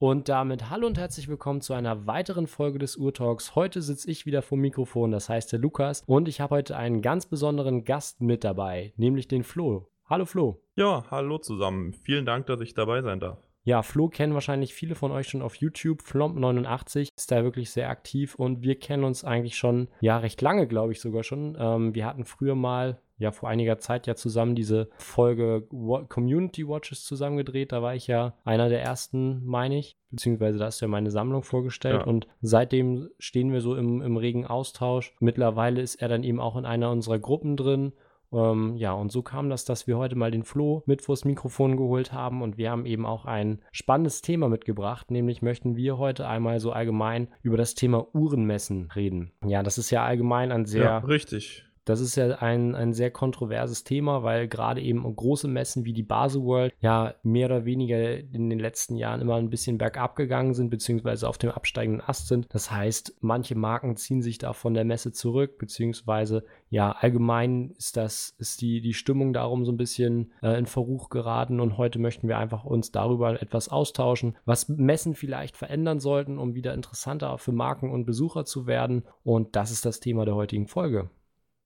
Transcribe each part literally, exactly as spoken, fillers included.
Und damit hallo und herzlich willkommen zu einer weiteren Folge des Uhrtalks. Heute sitze ich wieder vor dem Mikrofon, das heißt der Lukas. Und ich habe heute einen ganz besonderen Gast mit dabei, nämlich den Flo. Hallo Flo. Ja, hallo zusammen. Vielen Dank, dass ich dabei sein darf. Ja, Flo kennen wahrscheinlich viele von euch schon auf YouTube. Flomp neunundachtzig ist da wirklich sehr aktiv und wir kennen uns eigentlich schon, ja, recht lange, glaube ich sogar schon. Ähm, wir hatten früher mal... ja vor einiger Zeit ja zusammen diese Folge Community Watches zusammengedreht. Da war ich ja einer der ersten, meine ich, beziehungsweise da hast du ja meine Sammlung vorgestellt. Ja. Und seitdem stehen wir so im, im regen Austausch. Mittlerweile ist er dann eben auch in einer unserer Gruppen drin. Ähm, ja, und so kam das, dass wir heute mal den Flo mit vors Mikrofon geholt haben und wir haben eben auch ein spannendes Thema mitgebracht, nämlich möchten wir heute einmal so allgemein über das Thema Uhrenmessen reden. Ja, das ist ja allgemein ein sehr... Ja, richtig. Das ist ja ein, ein sehr kontroverses Thema, weil gerade eben große Messen wie die Baselworld ja mehr oder weniger in den letzten Jahren immer ein bisschen bergab gegangen sind, beziehungsweise auf dem absteigenden Ast sind. Das heißt, manche Marken ziehen sich da von der Messe zurück, beziehungsweise ja, allgemein ist das, ist die, die Stimmung darum so ein bisschen äh, in Verruch geraten und heute möchten wir einfach uns darüber etwas austauschen, was Messen vielleicht verändern sollten, um wieder interessanter für Marken und Besucher zu werden. Und das ist das Thema der heutigen Folge.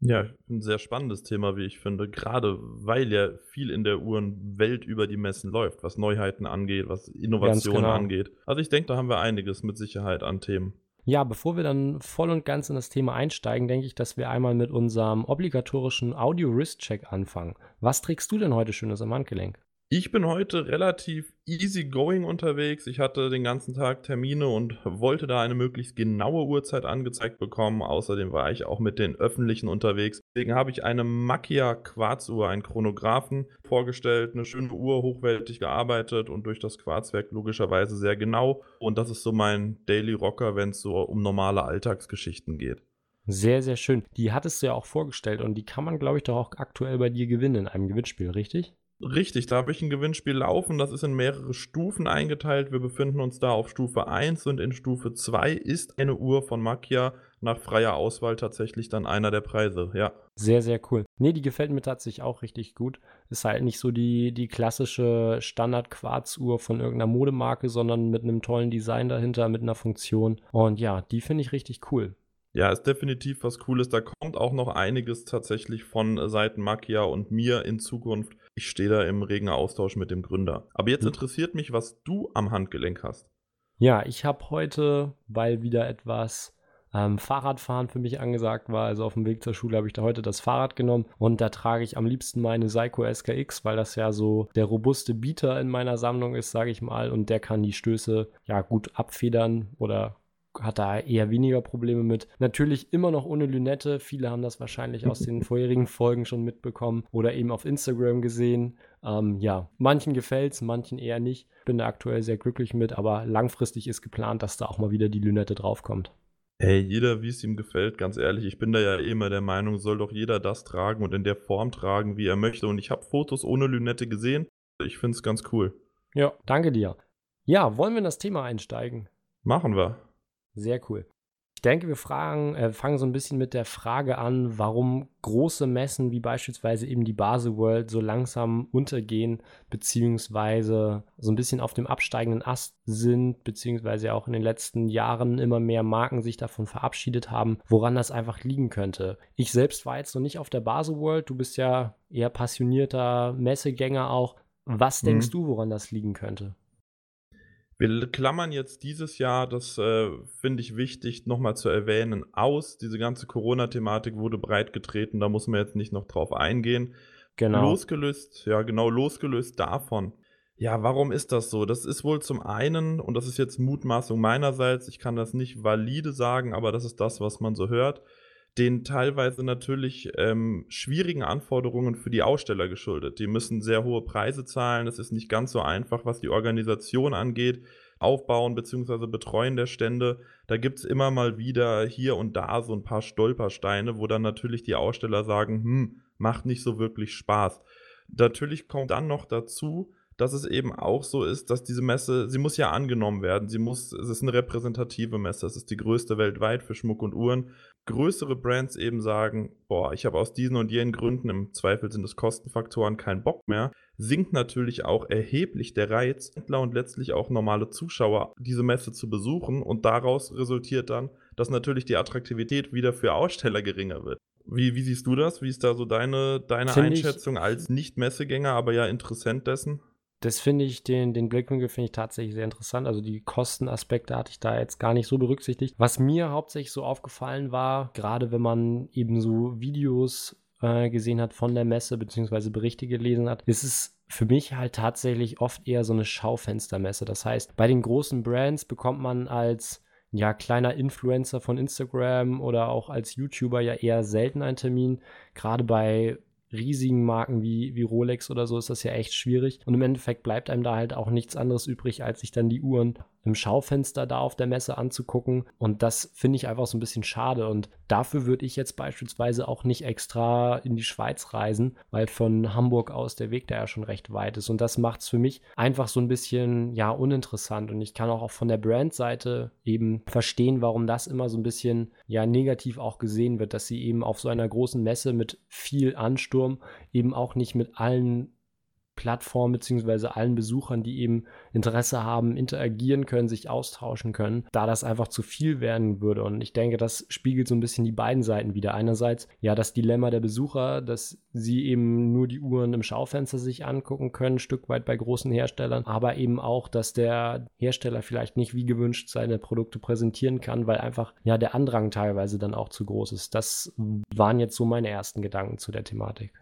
Ja, ein sehr spannendes Thema, wie ich finde, gerade weil ja viel in der Uhrenwelt über die Messen läuft, was Neuheiten angeht, was Innovationen angeht. Also ich denke, da haben wir einiges mit Sicherheit an Themen. Ja, bevor wir dann voll und ganz in das Thema einsteigen, denke ich, dass wir einmal mit unserem obligatorischen Audio-Wrist-Check anfangen. Was trägst du denn heute Schönes am Handgelenk? Ich bin heute relativ easygoing unterwegs. Ich hatte den ganzen Tag Termine und wollte da eine möglichst genaue Uhrzeit angezeigt bekommen. Außerdem war ich auch mit den Öffentlichen unterwegs. Deswegen habe ich eine Macchia Quarzuhr, einen Chronographen, vorgestellt. Eine schöne Uhr, hochwertig gearbeitet und durch das Quarzwerk logischerweise sehr genau. Und das ist so mein Daily Rocker, wenn es so um normale Alltagsgeschichten geht. Sehr, sehr schön. Die hattest du ja auch vorgestellt und die kann man, glaube ich, doch auch aktuell bei dir gewinnen in einem Gewinnspiel, richtig? Richtig, da habe ich ein Gewinnspiel laufen, das ist in mehrere Stufen eingeteilt. Wir befinden uns da auf Stufe eins und in Stufe zwei ist eine Uhr von Macchia nach freier Auswahl tatsächlich dann einer der Preise, ja. Sehr, sehr cool. Nee, die gefällt mir tatsächlich auch richtig gut. Ist halt nicht so die, die klassische Standard-Quarzuhr von irgendeiner Modemarke, sondern mit einem tollen Design dahinter, mit einer Funktion. Und ja, die finde ich richtig cool. Ja, ist definitiv was Cooles. Da kommt auch noch einiges tatsächlich von Seiten Macchia und mir in Zukunft. Ich stehe da im regen Austausch mit dem Gründer. Aber jetzt interessiert mich, was du am Handgelenk hast. Ja, ich habe heute, weil wieder etwas ähm, Fahrradfahren für mich angesagt war, also auf dem Weg zur Schule habe ich da heute das Fahrrad genommen und da trage ich am liebsten meine Seiko S K X, weil das ja so der robuste Bieter in meiner Sammlung ist, sage ich mal, und der kann die Stöße ja gut abfedern oder hat da eher weniger Probleme mit. Natürlich immer noch ohne Lünette. Viele haben das wahrscheinlich aus den vorherigen Folgen schon mitbekommen oder eben auf Instagram gesehen. Ähm, ja, manchen gefällt's, manchen eher nicht. Ich bin da aktuell sehr glücklich mit, aber langfristig ist geplant, dass da auch mal wieder die Lünette draufkommt. Hey, jeder, wie es ihm gefällt, ganz ehrlich, ich bin da ja immer der Meinung, soll doch jeder das tragen und in der Form tragen, wie er möchte. Und ich habe Fotos ohne Lünette gesehen. Ich finde es ganz cool. Ja, danke dir. Ja, wollen wir in das Thema einsteigen? Machen wir. Sehr cool. Ich denke, wir fragen, äh, fangen so ein bisschen mit der Frage an, warum große Messen wie beispielsweise eben die Baselworld so langsam untergehen, beziehungsweise so ein bisschen auf dem absteigenden Ast sind, beziehungsweise auch in den letzten Jahren immer mehr Marken sich davon verabschiedet haben, woran das einfach liegen könnte. Ich selbst war jetzt noch nicht auf der Baselworld, du bist ja eher passionierter Messegänger auch. Was mhm. denkst du, woran das liegen könnte? Wir klammern jetzt dieses Jahr, das äh, finde ich wichtig, nochmal zu erwähnen, aus. Diese ganze Corona-Thematik wurde breit getreten, da muss man jetzt nicht noch drauf eingehen. Genau. Losgelöst, ja genau, losgelöst davon. Ja, warum ist das so? Das ist wohl zum einen, und das ist jetzt Mutmaßung meinerseits, ich kann das nicht valide sagen, aber das ist das, was man so hört, den teilweise natürlich ähm, schwierigen Anforderungen für die Aussteller geschuldet. Die müssen sehr hohe Preise zahlen. Es ist nicht ganz so einfach, was die Organisation angeht. Aufbauen bzw. Betreuen der Stände. Da gibt es immer mal wieder hier und da so ein paar Stolpersteine, wo dann natürlich die Aussteller sagen, hm, macht nicht so wirklich Spaß. Natürlich kommt dann noch dazu, dass es eben auch so ist, dass diese Messe, sie muss ja angenommen werden, sie muss, es ist eine repräsentative Messe, es ist die größte weltweit für Schmuck und Uhren. Größere Brands eben sagen, boah, ich habe aus diesen und jenen Gründen, im Zweifel sind es Kostenfaktoren, keinen Bock mehr, sinkt natürlich auch erheblich der Reiz, Händler und letztlich auch normale Zuschauer diese Messe zu besuchen, und daraus resultiert dann, dass natürlich die Attraktivität wieder für Aussteller geringer wird. Wie, wie siehst du das? Wie ist da so deine, deine Einschätzung als Nicht-Messegänger, aber ja Interessent dessen? Das finde ich, den, den Blickwinkel finde ich tatsächlich sehr interessant. Also die Kostenaspekte hatte ich da jetzt gar nicht so berücksichtigt. Was mir hauptsächlich so aufgefallen war, gerade wenn man eben so Videos äh, gesehen hat von der Messe, beziehungsweise Berichte gelesen hat, ist es für mich halt tatsächlich oft eher so eine Schaufenstermesse. Das heißt, bei den großen Brands bekommt man als ja kleiner Influencer von Instagram oder auch als YouTuber ja eher selten einen Termin. Gerade bei riesigen Marken wie, wie Rolex oder so ist das ja echt schwierig. Und im Endeffekt bleibt einem da halt auch nichts anderes übrig, als sich dann die Uhren im Schaufenster da auf der Messe anzugucken. Und das finde ich einfach so ein bisschen schade. Und dafür würde ich jetzt beispielsweise auch nicht extra in die Schweiz reisen, weil von Hamburg aus der Weg da ja schon recht weit ist. Und das macht es für mich einfach so ein bisschen, ja, uninteressant. Und ich kann auch, auch von der Brandseite eben verstehen, warum das immer so ein bisschen, ja, negativ auch gesehen wird, dass sie eben auf so einer großen Messe mit viel Ansturm eben auch nicht mit allen Plattformen bzw. allen Besuchern, die eben Interesse haben, interagieren können, sich austauschen können, da das einfach zu viel werden würde. Und ich denke, das spiegelt so ein bisschen die beiden Seiten wider. Einerseits ja das Dilemma der Besucher, dass sie eben nur die Uhren im Schaufenster sich angucken können, ein Stück weit bei großen Herstellern, aber eben auch, dass der Hersteller vielleicht nicht wie gewünscht seine Produkte präsentieren kann, weil einfach ja der Andrang teilweise dann auch zu groß ist. Das waren jetzt so meine ersten Gedanken zu der Thematik.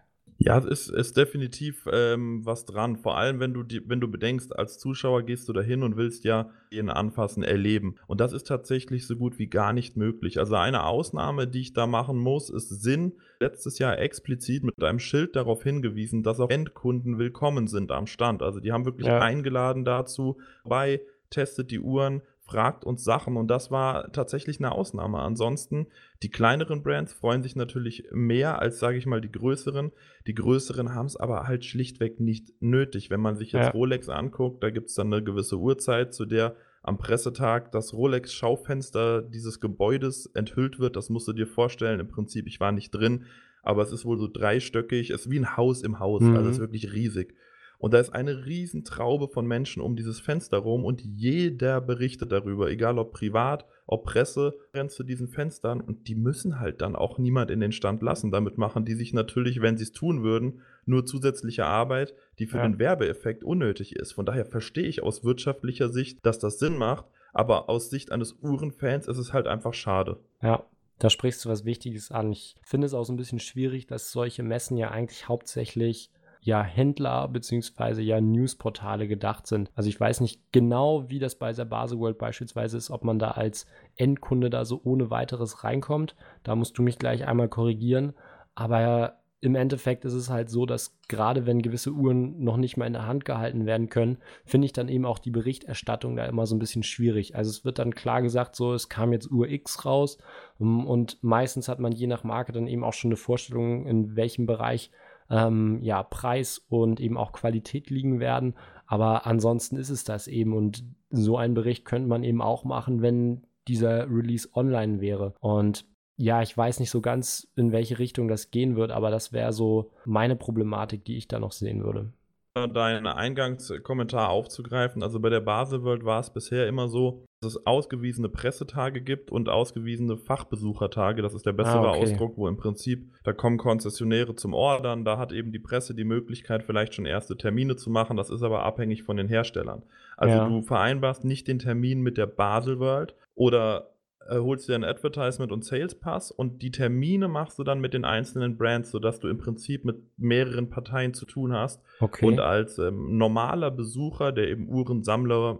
Ja, es ist, ist definitiv ähm, was dran. Vor allem, wenn du die, wenn du bedenkst, als Zuschauer gehst du dahin und willst ja ihn anfassen, erleben. Und das ist tatsächlich so gut wie gar nicht möglich. Also eine Ausnahme, die ich da machen muss, ist Sinn. Letztes Jahr explizit mit einem Schild darauf hingewiesen, dass auch Endkunden willkommen sind am Stand. Also die haben wirklich ja. eingeladen dazu, bei testet die Uhren, fragt uns Sachen, und das war tatsächlich eine Ausnahme. Ansonsten, die kleineren Brands freuen sich natürlich mehr als, sage ich mal, die größeren. Die größeren haben es aber halt schlichtweg nicht nötig. Wenn man sich jetzt ja. Rolex anguckt, da gibt es dann eine gewisse Uhrzeit, zu der am Pressetag das Rolex-Schaufenster dieses Gebäudes enthüllt wird. Das musst du dir vorstellen. Im Prinzip, ich war nicht drin, aber es ist wohl so dreistöckig. Es ist wie ein Haus im Haus, mhm. also es ist wirklich riesig. Und da ist eine Riesentraube von Menschen um dieses Fenster rum und jeder berichtet darüber, egal ob privat, ob Presse, rennt zu diesen Fenstern, und die müssen halt dann auch niemand in den Stand lassen. Damit machen die sich natürlich, wenn sie es tun würden, nur zusätzliche Arbeit, die für ja. den Werbeeffekt unnötig ist. Von daher verstehe ich aus wirtschaftlicher Sicht, dass das Sinn macht, aber aus Sicht eines Uhrenfans ist es halt einfach schade. Ja. Da sprichst du was Wichtiges an. Ich finde es auch so ein bisschen schwierig, dass solche Messen ja eigentlich hauptsächlich ja Händler beziehungsweise ja Newsportale gedacht sind. Also ich weiß nicht genau, wie das bei der Baselworld beispielsweise ist, ob man da als Endkunde da so ohne weiteres reinkommt. Da musst du mich gleich einmal korrigieren. Aber im Endeffekt ist es halt so, dass gerade wenn gewisse Uhren noch nicht mal in der Hand gehalten werden können, finde ich dann eben auch die Berichterstattung da immer so ein bisschen schwierig. Also es wird dann klar gesagt, so es kam jetzt Uhr X raus, und meistens hat man je nach Marke dann eben auch schon eine Vorstellung, in welchem Bereich Ähm, ja, Preis und eben auch Qualität liegen werden, aber ansonsten ist es das eben, und so einen Bericht könnte man eben auch machen, wenn dieser Release online wäre. Und ja, ich weiß nicht so ganz, in welche Richtung das gehen wird, aber das wäre so meine Problematik, die ich da noch sehen würde. Deinen Eingangskommentar aufzugreifen, also bei der Baselworld war es bisher immer so, dass es ausgewiesene Pressetage gibt und ausgewiesene Fachbesuchertage, das ist der bessere ah, okay. Ausdruck, wo im Prinzip, da kommen Konzessionäre zum Ordern, da hat eben die Presse die Möglichkeit, vielleicht schon erste Termine zu machen, das ist aber abhängig von den Herstellern. Also ja. du vereinbarst nicht den Termin mit der Baselworld oder holst dir ein Advertisement und Sales Pass, und die Termine machst du dann mit den einzelnen Brands, sodass du im Prinzip mit mehreren Parteien zu tun hast. Okay. Und als ähm, normaler Besucher, der eben Uhrensammler,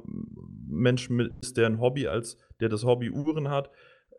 Mensch ist, der ein Hobby als, der das Hobby Uhren hat,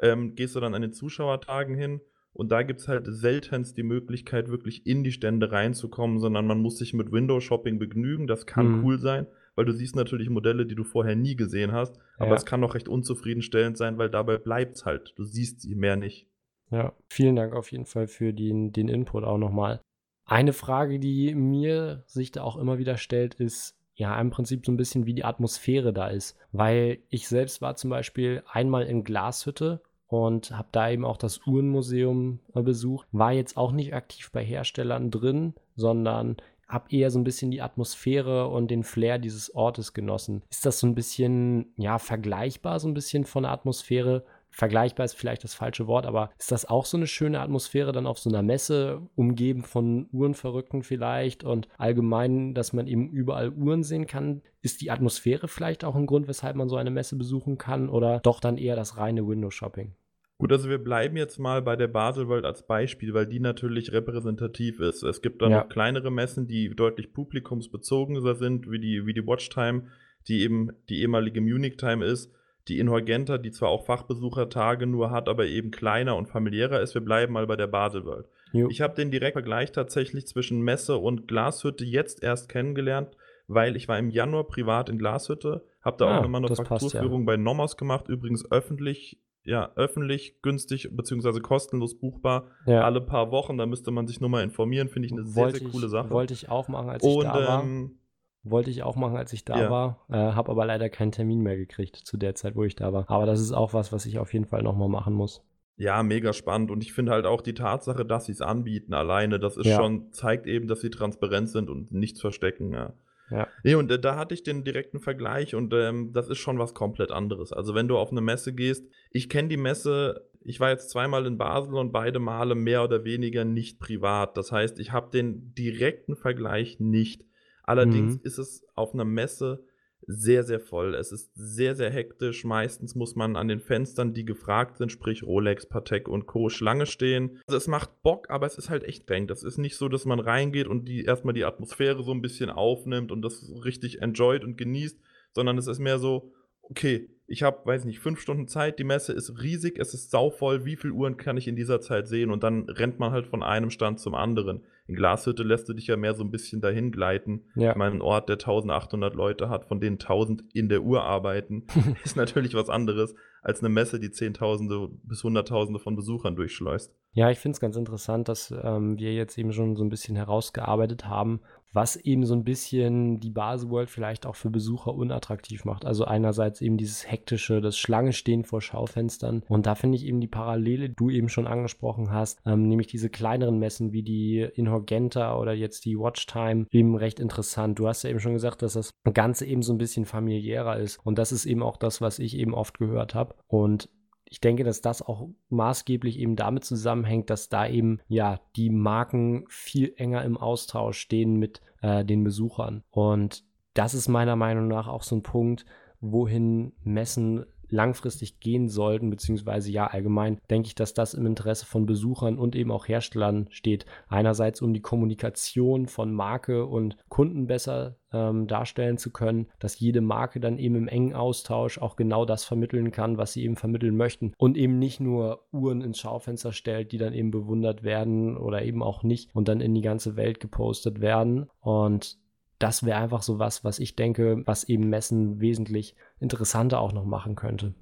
ähm, gehst du dann an den Zuschauertagen hin, und da gibt es halt seltenst die Möglichkeit, wirklich in die Stände reinzukommen, sondern man muss sich mit Window-Shopping begnügen. Das kann mhm. cool sein, weil du siehst natürlich Modelle, die du vorher nie gesehen hast, aber ja. es kann auch recht unzufriedenstellend sein, weil dabei bleibt es halt. Du siehst sie mehr nicht. Ja, vielen Dank auf jeden Fall für den, den Input auch nochmal. Eine Frage, die mir sich da auch immer wieder stellt, ist ja im Prinzip so ein bisschen, wie die Atmosphäre da ist, weil ich selbst war zum Beispiel einmal in Glashütte und habe da eben auch das Uhrenmuseum besucht, war jetzt auch nicht aktiv bei Herstellern drin, sondern habe eher so ein bisschen die Atmosphäre und den Flair dieses Ortes genossen. Ist das so ein bisschen, ja, vergleichbar, so ein bisschen von der Atmosphäre? Vergleichbar ist vielleicht das falsche Wort, aber ist das auch so eine schöne Atmosphäre dann auf so einer Messe, umgeben von Uhrenverrückten vielleicht und allgemein, dass man eben überall Uhren sehen kann? Ist die Atmosphäre vielleicht auch ein Grund, weshalb man so eine Messe besuchen kann oder doch dann eher das reine Window-Shopping? Gut, also wir bleiben jetzt mal bei der Baselworld als Beispiel, weil die natürlich repräsentativ ist. Es gibt dann ja. noch kleinere Messen, die deutlich publikumsbezogener sind, wie die, wie die Watchtime, die eben die ehemalige Munich Time ist. Die Inhorgenta, die zwar auch Fachbesuchertage nur hat, aber eben kleiner und familiärer ist. Wir bleiben mal bei der Baselworld. Jo. Ich habe den Direktvergleich tatsächlich zwischen Messe und Glashütte jetzt erst kennengelernt, weil ich war im Januar privat in Glashütte, habe da ah, auch eine Manufakturführung ja. bei Nomos gemacht, übrigens öffentlich, ja, öffentlich, günstig bzw. kostenlos buchbar, ja. alle paar Wochen. Da müsste man sich nur mal informieren, finde ich eine sehr, sehr, sehr coole Sache. Wollte ich auch machen, als ich und, da war. Ähm, Wollte ich auch machen, als ich da ja. war, äh, habe aber leider keinen Termin mehr gekriegt zu der Zeit, wo ich da war. Aber das ist auch was, was ich auf jeden Fall nochmal machen muss. Ja, mega spannend. Und ich finde halt auch die Tatsache, dass sie es anbieten alleine, das ist ja. schon, zeigt eben, dass sie transparent sind und nichts verstecken. Ja. Ja. Nee, und äh, da hatte ich den direkten Vergleich und ähm, das ist schon was komplett anderes. Also wenn du auf eine Messe gehst, ich kenne die Messe, ich war jetzt zweimal in Basel und beide Male mehr oder weniger nicht privat. Das heißt, ich habe den direkten Vergleich nicht. Allerdings mhm. ist es auf einer Messe sehr, sehr voll. Es ist sehr, sehr hektisch. Meistens muss man an den Fenstern, die gefragt sind, sprich Rolex, Patek und Co. Schlange stehen. Also es macht Bock, aber es ist halt echt drängend. Das ist nicht so, dass man reingeht und die erstmal die Atmosphäre so ein bisschen aufnimmt und das richtig enjoyt und genießt, sondern es ist mehr so, okay, ich habe, weiß nicht, fünf Stunden Zeit, die Messe ist riesig, es ist sauvoll, wie viele Uhren kann ich in dieser Zeit sehen? Und dann rennt man halt von einem Stand zum anderen. In Glashütte lässt du dich ja mehr so ein bisschen dahin gleiten. Ja. Ich meine, ein Ort, der eintausendachthundert Leute hat, von denen tausend in der Uhr arbeiten, ist natürlich was anderes als eine Messe, die Zehntausende bis Hunderttausende von Besuchern durchschleust. Ja, ich finde es ganz interessant, dass ähm, wir jetzt eben schon so ein bisschen herausgearbeitet haben, was eben so ein bisschen die Baselworld vielleicht auch für Besucher unattraktiv macht. Also einerseits eben dieses Hektische, das Schlange stehen vor Schaufenstern. Und da finde ich eben die Parallele, die du eben schon angesprochen hast, ähm, nämlich diese kleineren Messen wie die Inhorgenta oder jetzt die Watchtime, eben recht interessant. Du hast ja eben schon gesagt, dass das Ganze eben so ein bisschen familiärer ist. Und das ist eben auch das, was ich eben oft gehört habe. Und ich denke, dass das auch maßgeblich eben damit zusammenhängt, dass da eben ja die Marken viel enger im Austausch stehen mit äh, den Besuchern. Und das ist meiner Meinung nach auch so ein Punkt, wohin Messen langfristig gehen sollten, beziehungsweise ja allgemein denke ich, dass das im Interesse von Besuchern und eben auch Herstellern steht. Einerseits, um die Kommunikation von Marke und Kunden besser ähm, darstellen zu können, dass jede Marke dann eben im engen Austausch auch genau das vermitteln kann, was sie eben vermitteln möchten und eben nicht nur Uhren ins Schaufenster stellt, die dann eben bewundert werden oder eben auch nicht und dann in die ganze Welt gepostet werden. Und das wäre einfach so was, was ich denke, was eben Messen wesentlich interessanter auch noch machen könnte.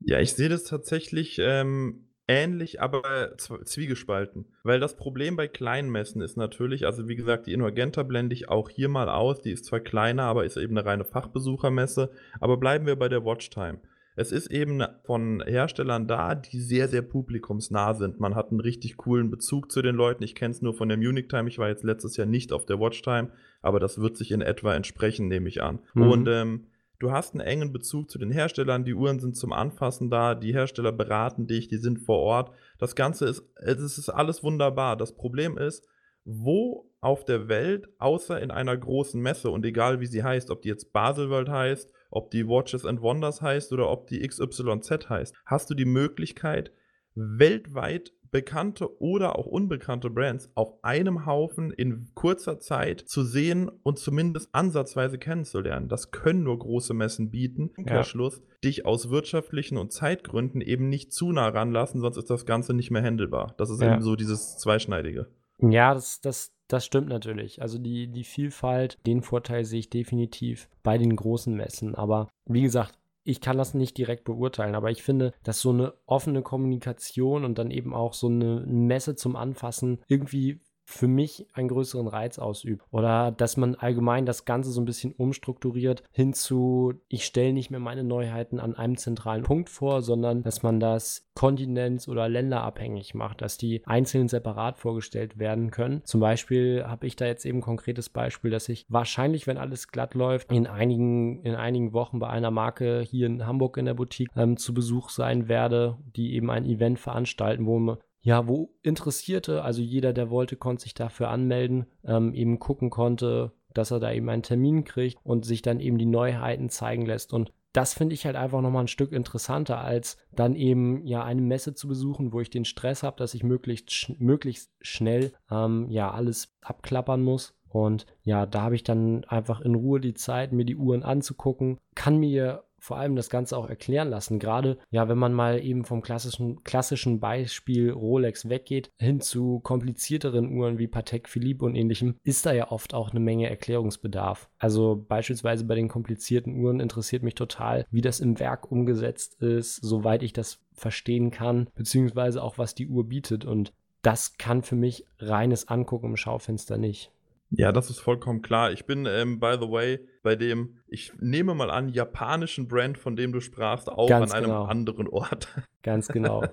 Ja, ich sehe das tatsächlich ähm, ähnlich, aber zwiegespalten. Weil das Problem bei kleinen Messen ist natürlich, also wie gesagt, die Inhorgenta blende ich auch hier mal aus. Die ist zwar kleiner, aber ist eben eine reine Fachbesuchermesse. Aber bleiben wir bei der Watchtime. Es ist eben von Herstellern da, die sehr, sehr publikumsnah sind. Man hat einen richtig coolen Bezug zu den Leuten. Ich kenne es nur von der Munich Time. Ich war jetzt letztes Jahr nicht auf der Watchtime, aber das wird sich in etwa entsprechen, nehme ich an. Mhm. Und ähm, du hast einen engen Bezug zu den Herstellern. Die Uhren sind zum Anfassen da. Die Hersteller beraten dich. Die sind vor Ort. Das Ganze ist, es ist alles wunderbar. Das Problem ist, wo auf der Welt, außer in einer großen Messe und egal wie sie heißt, ob die jetzt Baselworld heißt, ob die Watches and Wonders heißt oder ob die X Y Z heißt, hast du die Möglichkeit, weltweit bekannte oder auch unbekannte Brands auf einem Haufen in kurzer Zeit zu sehen und zumindest ansatzweise kennenzulernen. Das können nur große Messen bieten. Im Umkehrschluss, dich aus wirtschaftlichen und Zeitgründen eben nicht zu nah ranlassen, sonst ist das Ganze nicht mehr handelbar. Das ist ja. eben so dieses Zweischneidige. Ja, das, das, das stimmt natürlich. Also die, die Vielfalt, den Vorteil sehe ich definitiv bei den großen Messen. Aber wie gesagt, ich kann das nicht direkt beurteilen, aber ich finde, dass so eine offene Kommunikation und dann eben auch so eine Messe zum Anfassen irgendwie für mich einen größeren Reiz ausübt. Oder dass man allgemein das Ganze so ein bisschen umstrukturiert hin zu, ich stelle nicht mehr meine Neuheiten an einem zentralen Punkt vor, sondern dass man das kontinents- oder länderabhängig macht, dass die einzeln separat vorgestellt werden können. Zum Beispiel habe ich da jetzt eben ein konkretes Beispiel, dass ich wahrscheinlich, wenn alles glatt läuft, in einigen, in einigen Wochen bei einer Marke hier in Hamburg in der Boutique ähm, zu Besuch sein werde, die eben ein Event veranstalten, wo man Ja, wo Interessierte, also jeder, der wollte, konnte sich dafür anmelden, ähm, eben gucken konnte, dass er da eben einen Termin kriegt und sich dann eben die Neuheiten zeigen lässt. Und das finde ich halt einfach nochmal ein Stück interessanter, als dann eben ja eine Messe zu besuchen, wo ich den Stress habe, dass ich möglichst, sch- möglichst schnell ähm, ja alles abklappern muss. Und ja, da habe ich dann einfach in Ruhe die Zeit, mir die Uhren anzugucken, kann mir vor allem das Ganze auch erklären lassen, gerade ja, wenn man mal eben vom klassischen, klassischen Beispiel Rolex weggeht, hin zu komplizierteren Uhren wie Patek Philippe und ähnlichem, ist da ja oft auch eine Menge Erklärungsbedarf. Also beispielsweise bei den komplizierten Uhren interessiert mich total, wie das im Werk umgesetzt ist, soweit ich das verstehen kann, beziehungsweise auch, was die Uhr bietet, und das kann für mich reines Angucken im Schaufenster nicht. Ja, das ist vollkommen klar. Ich bin, ähm, by the way, bei dem, ich nehme mal an, japanischen Brand, von dem du sprachst, auch Ganz an genau. einem anderen Ort. Ganz genau.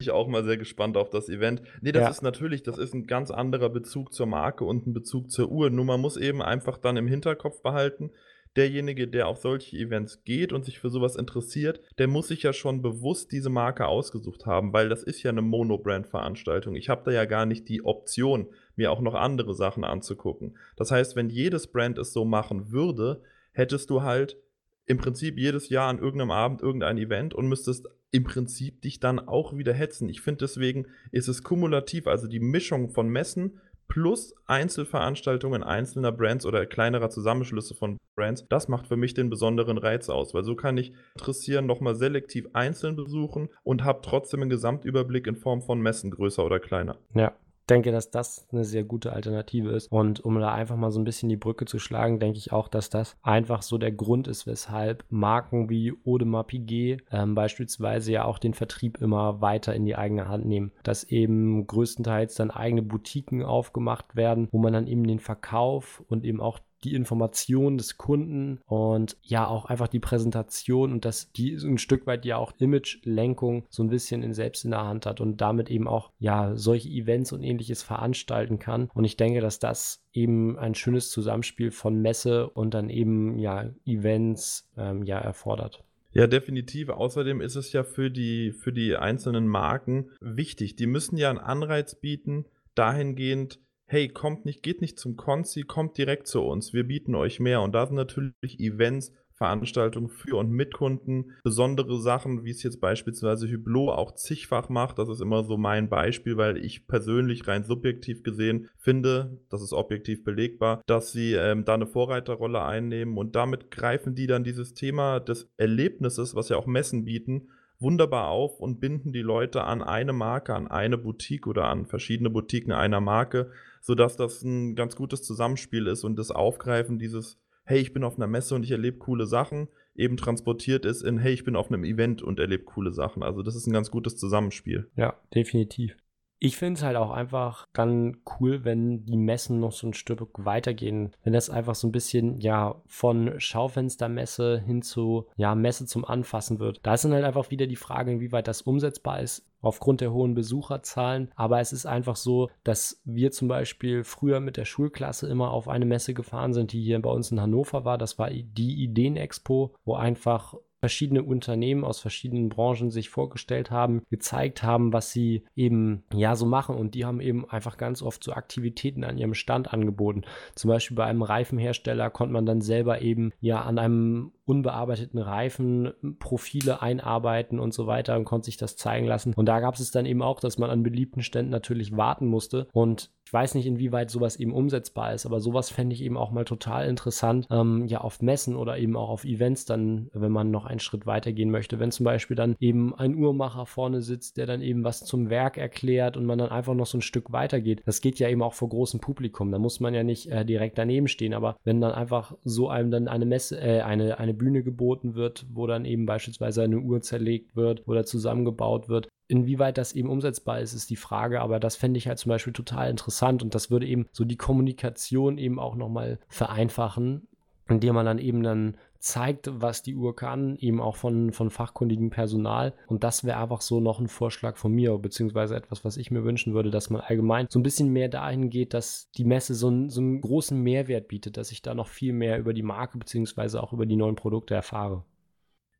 Ich auch mal sehr gespannt auf das Event. Nee, das ja. ist natürlich, das ist ein ganz anderer Bezug zur Marke und ein Bezug zur Uhr. Nur man muss eben einfach dann im Hinterkopf behalten, derjenige, der auf solche Events geht und sich für sowas interessiert, der muss sich ja schon bewusst diese Marke ausgesucht haben, weil das ist ja eine Monobrand-Veranstaltung. Ich habe da ja gar nicht die Option, mir auch noch andere Sachen anzugucken. Das heißt, wenn jedes Brand es so machen würde, hättest du halt im Prinzip jedes Jahr an irgendeinem Abend irgendein Event und müsstest im Prinzip dich dann auch wieder hetzen. Ich finde, deswegen ist es kumulativ, also die Mischung von Messen plus Einzelveranstaltungen einzelner Brands oder kleinerer Zusammenschlüsse von Brands, das macht für mich den besonderen Reiz aus, weil so kann ich interessieren, nochmal selektiv einzeln besuchen und habe trotzdem einen Gesamtüberblick in Form von Messen, größer oder kleiner. Ja, denke, dass das eine sehr gute Alternative ist, und um da einfach mal so ein bisschen die Brücke zu schlagen, denke ich auch, dass das einfach so der Grund ist, weshalb Marken wie Audemars Piguet ähm, beispielsweise ja auch den Vertrieb immer weiter in die eigene Hand nehmen, dass eben größtenteils dann eigene Boutiquen aufgemacht werden, wo man dann eben den Verkauf und eben auch die Information des Kunden und ja auch einfach die Präsentation und dass die ein Stück weit ja auch Image-Lenkung so ein bisschen in selbst in der Hand hat und damit eben auch ja solche Events und ähnliches veranstalten kann. Und ich denke, dass das eben ein schönes Zusammenspiel von Messe und dann eben ja Events ähm, ja erfordert. Ja, definitiv. Außerdem ist es ja für die, für die einzelnen Marken wichtig. Die müssen ja einen Anreiz bieten, dahingehend, hey, kommt nicht, geht nicht zum Konzi, kommt direkt zu uns, wir bieten euch mehr. Und da sind natürlich Events, Veranstaltungen für und mit Kunden, besondere Sachen, wie es jetzt beispielsweise Hublot auch zigfach macht. Das ist immer so mein Beispiel, weil ich persönlich rein subjektiv gesehen finde, das ist objektiv belegbar, dass sie ähm, da eine Vorreiterrolle einnehmen, und damit greifen die dann dieses Thema des Erlebnisses, was ja auch Messen bieten, wunderbar auf und binden die Leute an eine Marke, an eine Boutique oder an verschiedene Boutiquen einer Marke, sodass das ein ganz gutes Zusammenspiel ist und das Aufgreifen dieses, hey, ich bin auf einer Messe und ich erlebe coole Sachen, eben transportiert ist in, hey, ich bin auf einem Event und erlebe coole Sachen. Also das ist ein ganz gutes Zusammenspiel. Ja, definitiv. Ich finde es halt auch einfach dann cool, wenn die Messen noch so ein Stück weitergehen. Wenn das einfach so ein bisschen, ja, von Schaufenstermesse hin zu, ja, Messe zum Anfassen wird. Da ist dann halt einfach wieder die Frage, inwieweit das umsetzbar ist, aufgrund der hohen Besucherzahlen. Aber es ist einfach so, dass wir zum Beispiel früher mit der Schulklasse immer auf eine Messe gefahren sind, die hier bei uns in Hannover war. Das war die IdeenExpo, wo einfach verschiedene Unternehmen aus verschiedenen Branchen sich vorgestellt haben, gezeigt haben, was sie eben ja so machen, und die haben eben einfach ganz oft so Aktivitäten an ihrem Stand angeboten. Zum Beispiel bei einem Reifenhersteller konnte man dann selber eben ja an einem unbearbeiteten Reifen Profile einarbeiten und so weiter und konnte sich das zeigen lassen. Und da gab es dann eben auch, dass man an beliebten Ständen natürlich warten musste, und ich weiß nicht, inwieweit sowas eben umsetzbar ist, aber sowas fände ich eben auch mal total interessant, ähm, ja auf Messen oder eben auch auf Events dann, wenn man noch einen Schritt weiter gehen möchte. Wenn zum Beispiel dann eben ein Uhrmacher vorne sitzt, der dann eben was zum Werk erklärt und man dann einfach noch so ein Stück weitergeht. Das geht ja eben auch vor großem Publikum, da muss man ja nicht äh, direkt daneben stehen, aber wenn dann einfach so einem dann eine Messe, äh, eine, eine eine Bühne geboten wird, wo dann eben beispielsweise eine Uhr zerlegt wird oder zusammengebaut wird. Inwieweit das eben umsetzbar ist, ist die Frage, aber das fände ich halt zum Beispiel total interessant und das würde eben so die Kommunikation eben auch nochmal vereinfachen, indem man dann eben dann zeigt, was die Uhr kann, eben auch von, von fachkundigem Personal. Und das wäre einfach so noch ein Vorschlag von mir, beziehungsweise etwas, was ich mir wünschen würde, dass man allgemein so ein bisschen mehr dahin geht, dass die Messe so einen, so einen großen Mehrwert bietet, dass ich da noch viel mehr über die Marke, beziehungsweise auch über die neuen Produkte erfahre.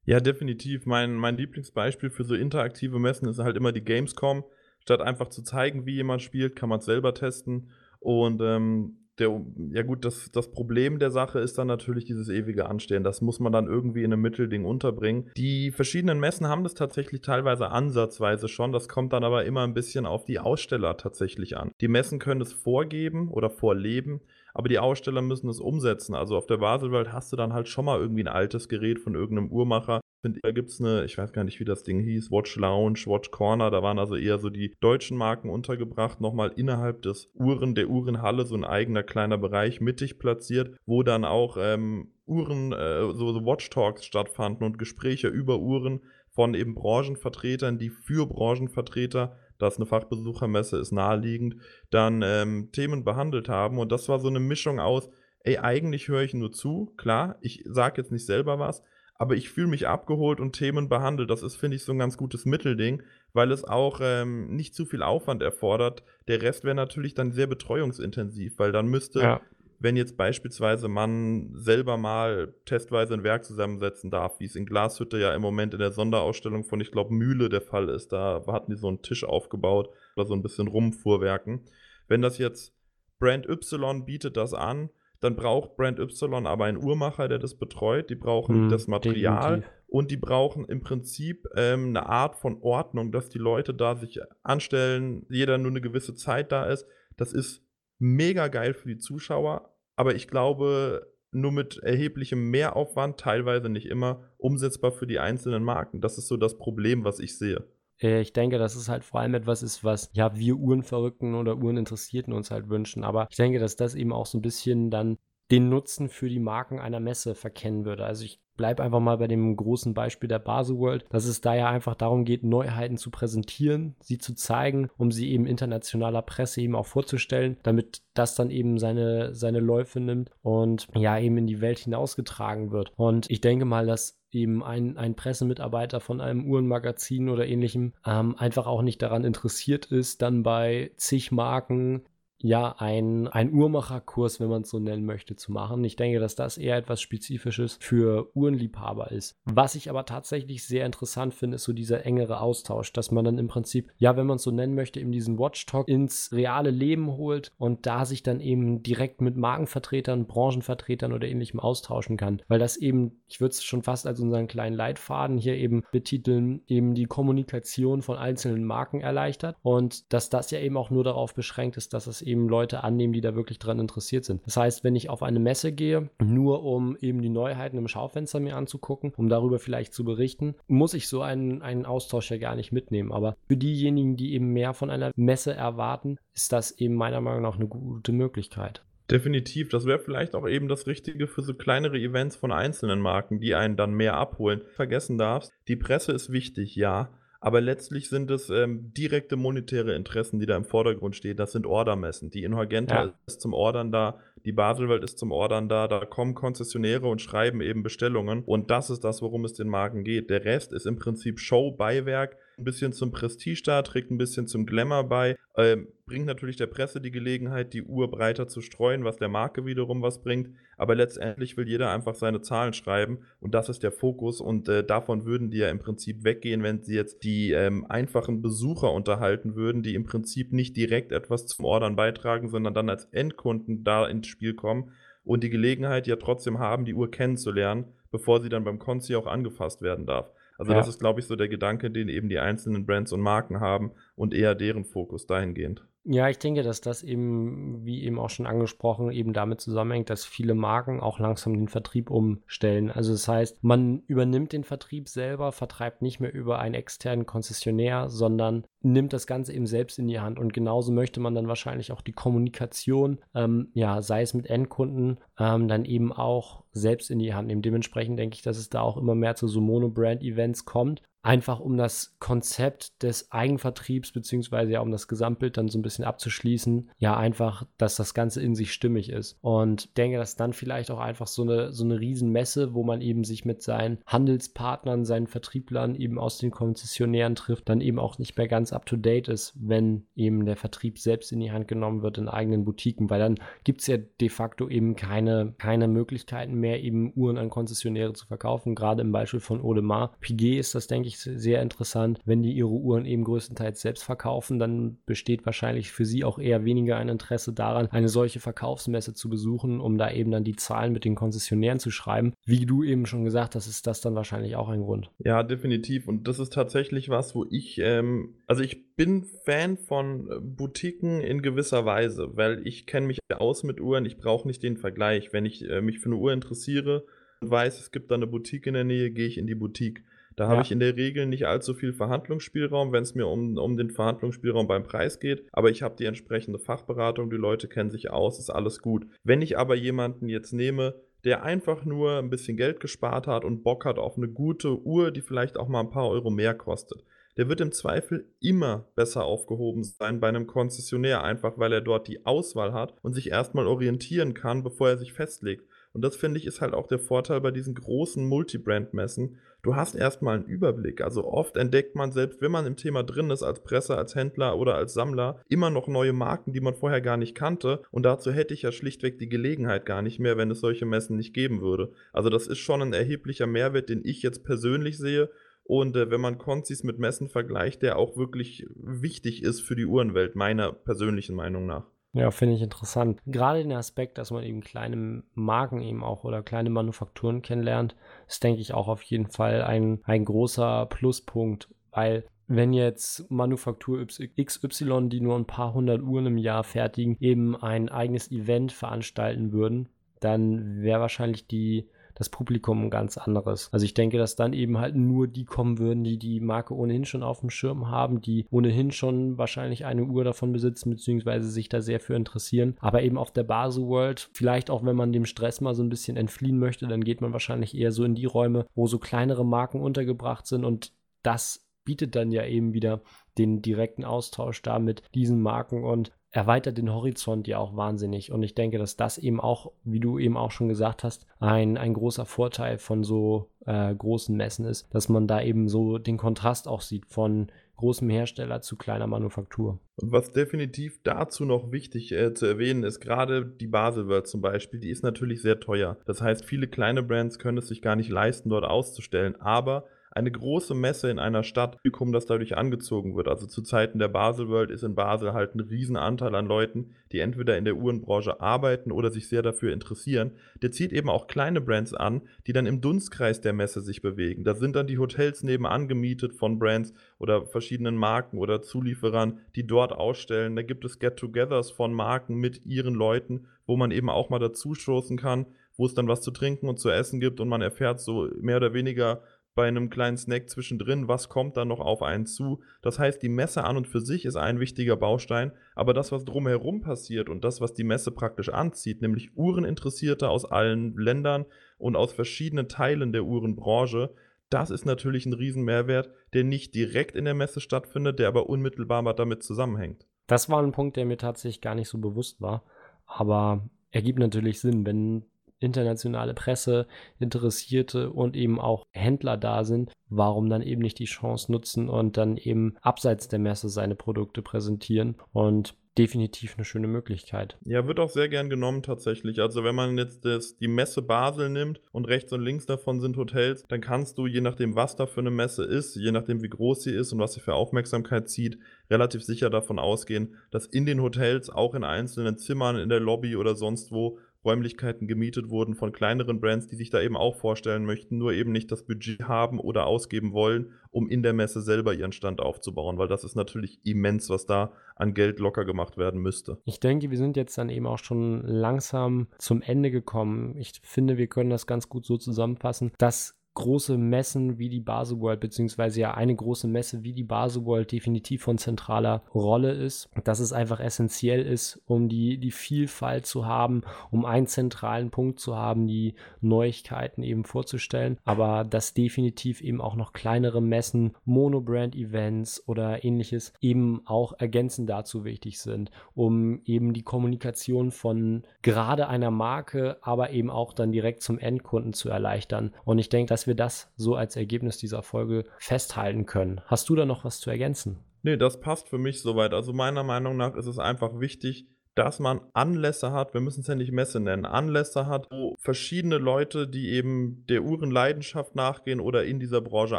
Ja, definitiv. Mein, mein Lieblingsbeispiel für so interaktive Messen ist halt immer die Gamescom. Statt einfach zu zeigen, wie jemand spielt, kann man es selber testen. Und ähm, der, ja gut, das, das Problem der Sache ist dann natürlich dieses ewige Anstehen. Das muss man dann irgendwie in einem Mittelding unterbringen. Die verschiedenen Messen haben das tatsächlich teilweise ansatzweise schon. Das kommt dann aber immer ein bisschen auf die Aussteller tatsächlich an. Die Messen können es vorgeben oder vorleben, aber die Aussteller müssen es umsetzen. Also auf der Baselworld hast du dann halt schon mal irgendwie ein altes Gerät von irgendeinem Uhrmacher. Da gibt es eine, ich weiß gar nicht, wie das Ding hieß, Watch Lounge, Watch Corner, da waren also eher so die deutschen Marken untergebracht, nochmal innerhalb des Uhren, der Uhrenhalle so ein eigener kleiner Bereich mittig platziert, wo dann auch ähm, Uhren, äh, so, so Watch Talks stattfanden und Gespräche über Uhren von eben Branchenvertretern, die für Branchenvertreter, dass eine Fachbesuchermesse ist naheliegend, dann ähm, Themen behandelt haben. Und das war so eine Mischung aus, ey, eigentlich höre ich nur zu, klar, ich sage jetzt nicht selber was, aber ich fühle mich abgeholt und Themen behandelt. Das ist, finde ich, so ein ganz gutes Mittelding, weil es auch ähm, nicht zu viel Aufwand erfordert. Der Rest wäre natürlich dann sehr betreuungsintensiv, weil dann müsste, ja. wenn jetzt beispielsweise man selber mal testweise ein Werk zusammensetzen darf, wie es in Glashütte ja im Moment in der Sonderausstellung von, ich glaube, Mühle der Fall ist, da hatten die so einen Tisch aufgebaut oder so ein bisschen rumfuhrwerken. Wenn das jetzt Brand Y bietet das an, dann braucht Brand Y aber einen Uhrmacher, der das betreut. Die brauchen hm, das Material definitiv. Und die brauchen im Prinzip ähm, eine Art von Ordnung, dass die Leute da sich anstellen, jeder nur eine gewisse Zeit da ist. Das ist mega geil für die Zuschauer, aber ich glaube, nur mit erheblichem Mehraufwand, teilweise nicht immer, umsetzbar für die einzelnen Marken. Das ist so das Problem, was ich sehe. Ich denke, dass es halt vor allem etwas ist, was ja wir Uhrenverrückten oder Uhreninteressierten uns halt wünschen. Aber ich denke, dass das eben auch so ein bisschen dann den Nutzen für die Marken einer Messe verkennen würde. Also ich bleibe einfach mal bei dem großen Beispiel der Baselworld, dass es da ja einfach darum geht, Neuheiten zu präsentieren, sie zu zeigen, um sie eben internationaler Presse eben auch vorzustellen, damit das dann eben seine, seine Läufe nimmt und ja eben in die Welt hinausgetragen wird. Und ich denke mal, dass eben ein, ein Pressemitarbeiter von einem Uhrenmagazin oder ähnlichem ähm, einfach auch nicht daran interessiert ist, dann bei zig Marken ja ein, ein Uhrmacherkurs, wenn man es so nennen möchte, zu machen. Ich denke, dass das eher etwas Spezifisches für Uhrenliebhaber ist. Was ich aber tatsächlich sehr interessant finde, ist so dieser engere Austausch, dass man dann im Prinzip, ja, wenn man es so nennen möchte, eben diesen Watchtalk ins reale Leben holt und da sich dann eben direkt mit Markenvertretern, Branchenvertretern oder ähnlichem austauschen kann. Weil das eben, ich würde es schon fast als unseren kleinen Leitfaden hier eben betiteln, eben die Kommunikation von einzelnen Marken erleichtert und dass das ja eben auch nur darauf beschränkt ist, dass es eben eben Leute annehmen, die da wirklich dran interessiert sind. Das heißt, wenn ich auf eine Messe gehe, nur um eben die Neuheiten im Schaufenster mir anzugucken, um darüber vielleicht zu berichten, muss ich so einen, einen Austausch ja gar nicht mitnehmen. Aber für diejenigen, die eben mehr von einer Messe erwarten, ist das eben meiner Meinung nach eine gute Möglichkeit. Definitiv. Das wäre vielleicht auch eben das Richtige für so kleinere Events von einzelnen Marken, die einen dann mehr abholen. Vergessen darfst, die Presse ist wichtig, ja. Aber letztlich sind es ähm, direkte monetäre Interessen, die da im Vordergrund stehen. Das sind Ordermessen. Die Inhorgenta ja. ist zum Ordern da, die Baselworld ist zum Ordern da. Da kommen Konzessionäre und schreiben eben Bestellungen. Und das ist das, worum es den Marken geht. Der Rest ist im Prinzip Show, Beiwerk, ein bisschen zum Prestige da, trägt ein bisschen zum Glamour bei. Ähm, bringt natürlich der Presse die Gelegenheit, die Uhr breiter zu streuen, was der Marke wiederum was bringt. Aber letztendlich will jeder einfach seine Zahlen schreiben und das ist der Fokus und äh, davon würden die ja im Prinzip weggehen, wenn sie jetzt die ähm, einfachen Besucher unterhalten würden, die im Prinzip nicht direkt etwas zum Ordern beitragen, sondern dann als Endkunden da ins Spiel kommen und die Gelegenheit ja trotzdem haben, die Uhr kennenzulernen, bevor sie dann beim Konzi auch angefasst werden darf. Also ja. das ist, glaube ich, so der Gedanke, den eben die einzelnen Brands und Marken haben und eher deren Fokus dahingehend. Ja, ich denke, dass das eben, wie eben auch schon angesprochen, eben damit zusammenhängt, dass viele Marken auch langsam den Vertrieb umstellen. Also das heißt, man übernimmt den Vertrieb selber, vertreibt nicht mehr über einen externen Konzessionär, sondern nimmt das Ganze eben selbst in die Hand. Und genauso möchte man dann wahrscheinlich auch die Kommunikation, ähm, ja, sei es mit Endkunden, ähm, dann eben auch selbst in die Hand nehmen. Dementsprechend denke ich, dass es da auch immer mehr zu so Mono-Brand-Events kommt. Einfach um das Konzept des Eigenvertriebs beziehungsweise ja um das Gesamtbild dann so ein bisschen abzuschließen, ja einfach, dass das Ganze in sich stimmig ist. Und denke, dass dann vielleicht auch einfach so eine, so eine Riesenmesse, wo man eben sich mit seinen Handelspartnern, seinen Vertrieblern eben aus den Konzessionären trifft, dann eben auch nicht mehr ganz up-to-date ist, wenn eben der Vertrieb selbst in die Hand genommen wird in eigenen Boutiquen, weil dann gibt es ja de facto eben keine, keine Möglichkeiten mehr, eben Uhren an Konzessionäre zu verkaufen. Gerade im Beispiel von Audemars Piguet ist das, denke ich, sehr interessant. Wenn die ihre Uhren eben größtenteils selbst verkaufen, dann besteht wahrscheinlich für sie auch eher weniger ein Interesse daran, eine solche Verkaufsmesse zu besuchen, um da eben dann die Zahlen mit den Konzessionären zu schreiben. Wie du eben schon gesagt hast, ist das dann wahrscheinlich auch ein Grund. Ja, definitiv. Und das ist tatsächlich was, wo ich, ähm, also ich bin Fan von Boutiquen in gewisser Weise, weil ich kenne mich aus mit Uhren, ich brauche nicht den Vergleich. Wenn ich äh, mich für eine Uhr interessiere und weiß, es gibt da eine Boutique in der Nähe, gehe ich in die Boutique. Da habe ja. ich in der Regel nicht allzu viel Verhandlungsspielraum, wenn es mir um, um den Verhandlungsspielraum beim Preis geht. Aber ich habe die entsprechende Fachberatung, die Leute kennen sich aus, ist alles gut. Wenn ich aber jemanden jetzt nehme, der einfach nur ein bisschen Geld gespart hat und Bock hat auf eine gute Uhr, die vielleicht auch mal ein paar Euro mehr kostet, der wird im Zweifel immer besser aufgehoben sein bei einem Konzessionär, einfach weil er dort die Auswahl hat und sich erstmal orientieren kann, bevor er sich festlegt. Und das, finde ich, ist halt auch der Vorteil bei diesen großen Multibrand-Messen. Du hast erstmal einen Überblick. Also oft entdeckt man, selbst wenn man im Thema drin ist, als Presse, als Händler oder als Sammler, immer noch neue Marken, die man vorher gar nicht kannte. Und dazu hätte ich ja schlichtweg die Gelegenheit gar nicht mehr, wenn es solche Messen nicht geben würde. Also das ist schon ein erheblicher Mehrwert, den ich jetzt persönlich sehe. Und äh, wenn man Konzis mit Messen vergleicht, der auch wirklich wichtig ist für die Uhrenwelt, meiner persönlichen Meinung nach. Ja, finde ich interessant. Gerade den Aspekt, dass man eben kleine Marken eben auch oder kleine Manufakturen kennenlernt, ist, denke ich, auch auf jeden Fall ein, ein großer Pluspunkt, weil wenn jetzt Manufaktur X Y, die nur ein paar hundert Uhren im Jahr fertigen, eben ein eigenes Event veranstalten würden, dann wäre wahrscheinlich die das Publikum ein ganz anderes. Also ich denke, dass dann eben halt nur die kommen würden, die die Marke ohnehin schon auf dem Schirm haben, die ohnehin schon wahrscheinlich eine Uhr davon besitzen, beziehungsweise sich da sehr für interessieren. Aber eben auf der Baselworld, vielleicht auch wenn man dem Stress mal so ein bisschen entfliehen möchte, dann geht man wahrscheinlich eher so in die Räume, wo so kleinere Marken untergebracht sind, und das bietet dann ja eben wieder den direkten Austausch da mit diesen Marken und erweitert den Horizont ja auch wahnsinnig. Und ich denke, dass das eben auch, wie du eben auch schon gesagt hast, ein, ein großer Vorteil von so äh, großen Messen ist, dass man da eben so den Kontrast auch sieht von großem Hersteller zu kleiner Manufaktur. Und was definitiv dazu noch wichtig äh, zu erwähnen ist, gerade die Baselworld zum Beispiel, die ist natürlich sehr teuer. Das heißt, viele kleine Brands können es sich gar nicht leisten, dort auszustellen, aber eine große Messe in einer Stadt, das dadurch angezogen wird. Also zu Zeiten der Baselworld ist in Basel halt ein Riesenanteil an Leuten, die entweder in der Uhrenbranche arbeiten oder sich sehr dafür interessieren. Der zieht eben auch kleine Brands an, die dann im Dunstkreis der Messe sich bewegen. Da sind dann die Hotels nebenan gemietet von Brands oder verschiedenen Marken oder Zulieferern, die dort ausstellen. Da gibt es Get-Togethers von Marken mit ihren Leuten, wo man eben auch mal dazustoßen kann, wo es dann was zu trinken und zu essen gibt und man erfährt so mehr oder weniger bei einem kleinen Snack zwischendrin, was kommt dann noch auf einen zu. Das heißt, die Messe an und für sich ist ein wichtiger Baustein, aber das, was drumherum passiert und das, was die Messe praktisch anzieht, nämlich Uhreninteressierte aus allen Ländern und aus verschiedenen Teilen der Uhrenbranche, das ist natürlich ein Riesenmehrwert, der nicht direkt in der Messe stattfindet, der aber unmittelbar damit zusammenhängt. Das war ein Punkt, der mir tatsächlich gar nicht so bewusst war, aber ergibt natürlich Sinn, wenn internationale Presse, Interessierte und eben auch Händler da sind, warum dann eben nicht die Chance nutzen und dann eben abseits der Messe seine Produkte präsentieren, und definitiv eine schöne Möglichkeit. Ja, wird auch sehr gern genommen tatsächlich. Also wenn man jetzt das, die Messe Basel nimmt und rechts und links davon sind Hotels, dann kannst du, je nachdem was da für eine Messe ist, je nachdem wie groß sie ist und was sie für Aufmerksamkeit zieht, relativ sicher davon ausgehen, dass in den Hotels, auch in einzelnen Zimmern, in der Lobby oder sonst wo, Räumlichkeiten gemietet wurden von kleineren Brands, die sich da eben auch vorstellen möchten, nur eben nicht das Budget haben oder ausgeben wollen, um in der Messe selber ihren Stand aufzubauen, weil das ist natürlich immens, was da an Geld locker gemacht werden müsste. Ich denke, wir sind jetzt dann eben auch schon langsam zum Ende gekommen. Ich finde, wir können das ganz gut so zusammenfassen, dass große Messen wie die Baselworld, beziehungsweise ja eine große Messe wie die Baselworld definitiv von zentraler Rolle ist, dass es einfach essentiell ist, um die, die Vielfalt zu haben, um einen zentralen Punkt zu haben, die Neuigkeiten eben vorzustellen, aber dass definitiv eben auch noch kleinere Messen, Monobrand-Events oder ähnliches eben auch ergänzend dazu wichtig sind, um eben die Kommunikation von gerade einer Marke, aber eben auch dann direkt zum Endkunden zu erleichtern. Und ich denke, dass dass wir das so als Ergebnis dieser Folge festhalten können. Hast du da noch was zu ergänzen? Nee, das passt für mich soweit. Also meiner Meinung nach ist es einfach wichtig, dass man Anlässe hat, wir müssen es ja nicht Messe nennen, Anlässe hat, wo verschiedene Leute, die eben der Uhrenleidenschaft nachgehen oder in dieser Branche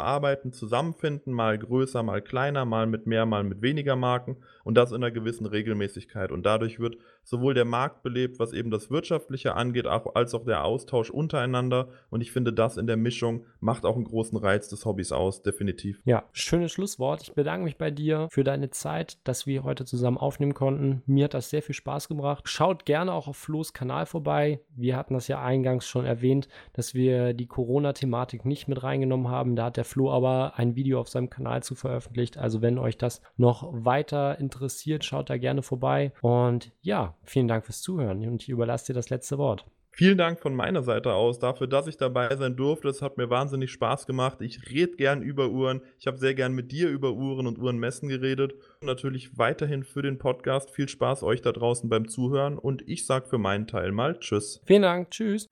arbeiten, zusammenfinden, mal größer, mal kleiner, mal mit mehr, mal mit weniger Marken und das in einer gewissen Regelmäßigkeit. Und dadurch wird sowohl der Markt belebt, was eben das Wirtschaftliche angeht, als auch der Austausch untereinander. Und ich finde, das in der Mischung macht auch einen großen Reiz des Hobbys aus, definitiv. Ja, schönes Schlusswort. Ich bedanke mich bei dir für deine Zeit, dass wir heute zusammen aufnehmen konnten. Mir hat das sehr viel Spaß Spaß gebracht. Schaut gerne auch auf Flo's Kanal vorbei. Wir hatten das ja eingangs schon erwähnt, dass wir die Corona-Thematik nicht mit reingenommen haben. Da hat der Flo aber ein Video auf seinem Kanal zu veröffentlicht. Also wenn euch das noch weiter interessiert, schaut da gerne vorbei. Und ja, vielen Dank fürs Zuhören und ich überlasse dir das letzte Wort. Vielen Dank von meiner Seite aus dafür, dass ich dabei sein durfte. Es hat mir wahnsinnig Spaß gemacht. Ich rede gern über Uhren. Ich habe sehr gern mit dir über Uhren und Uhrenmessen geredet. Und natürlich weiterhin für den Podcast. Viel Spaß euch da draußen beim Zuhören. Und ich sage für meinen Teil mal Tschüss. Vielen Dank. Tschüss.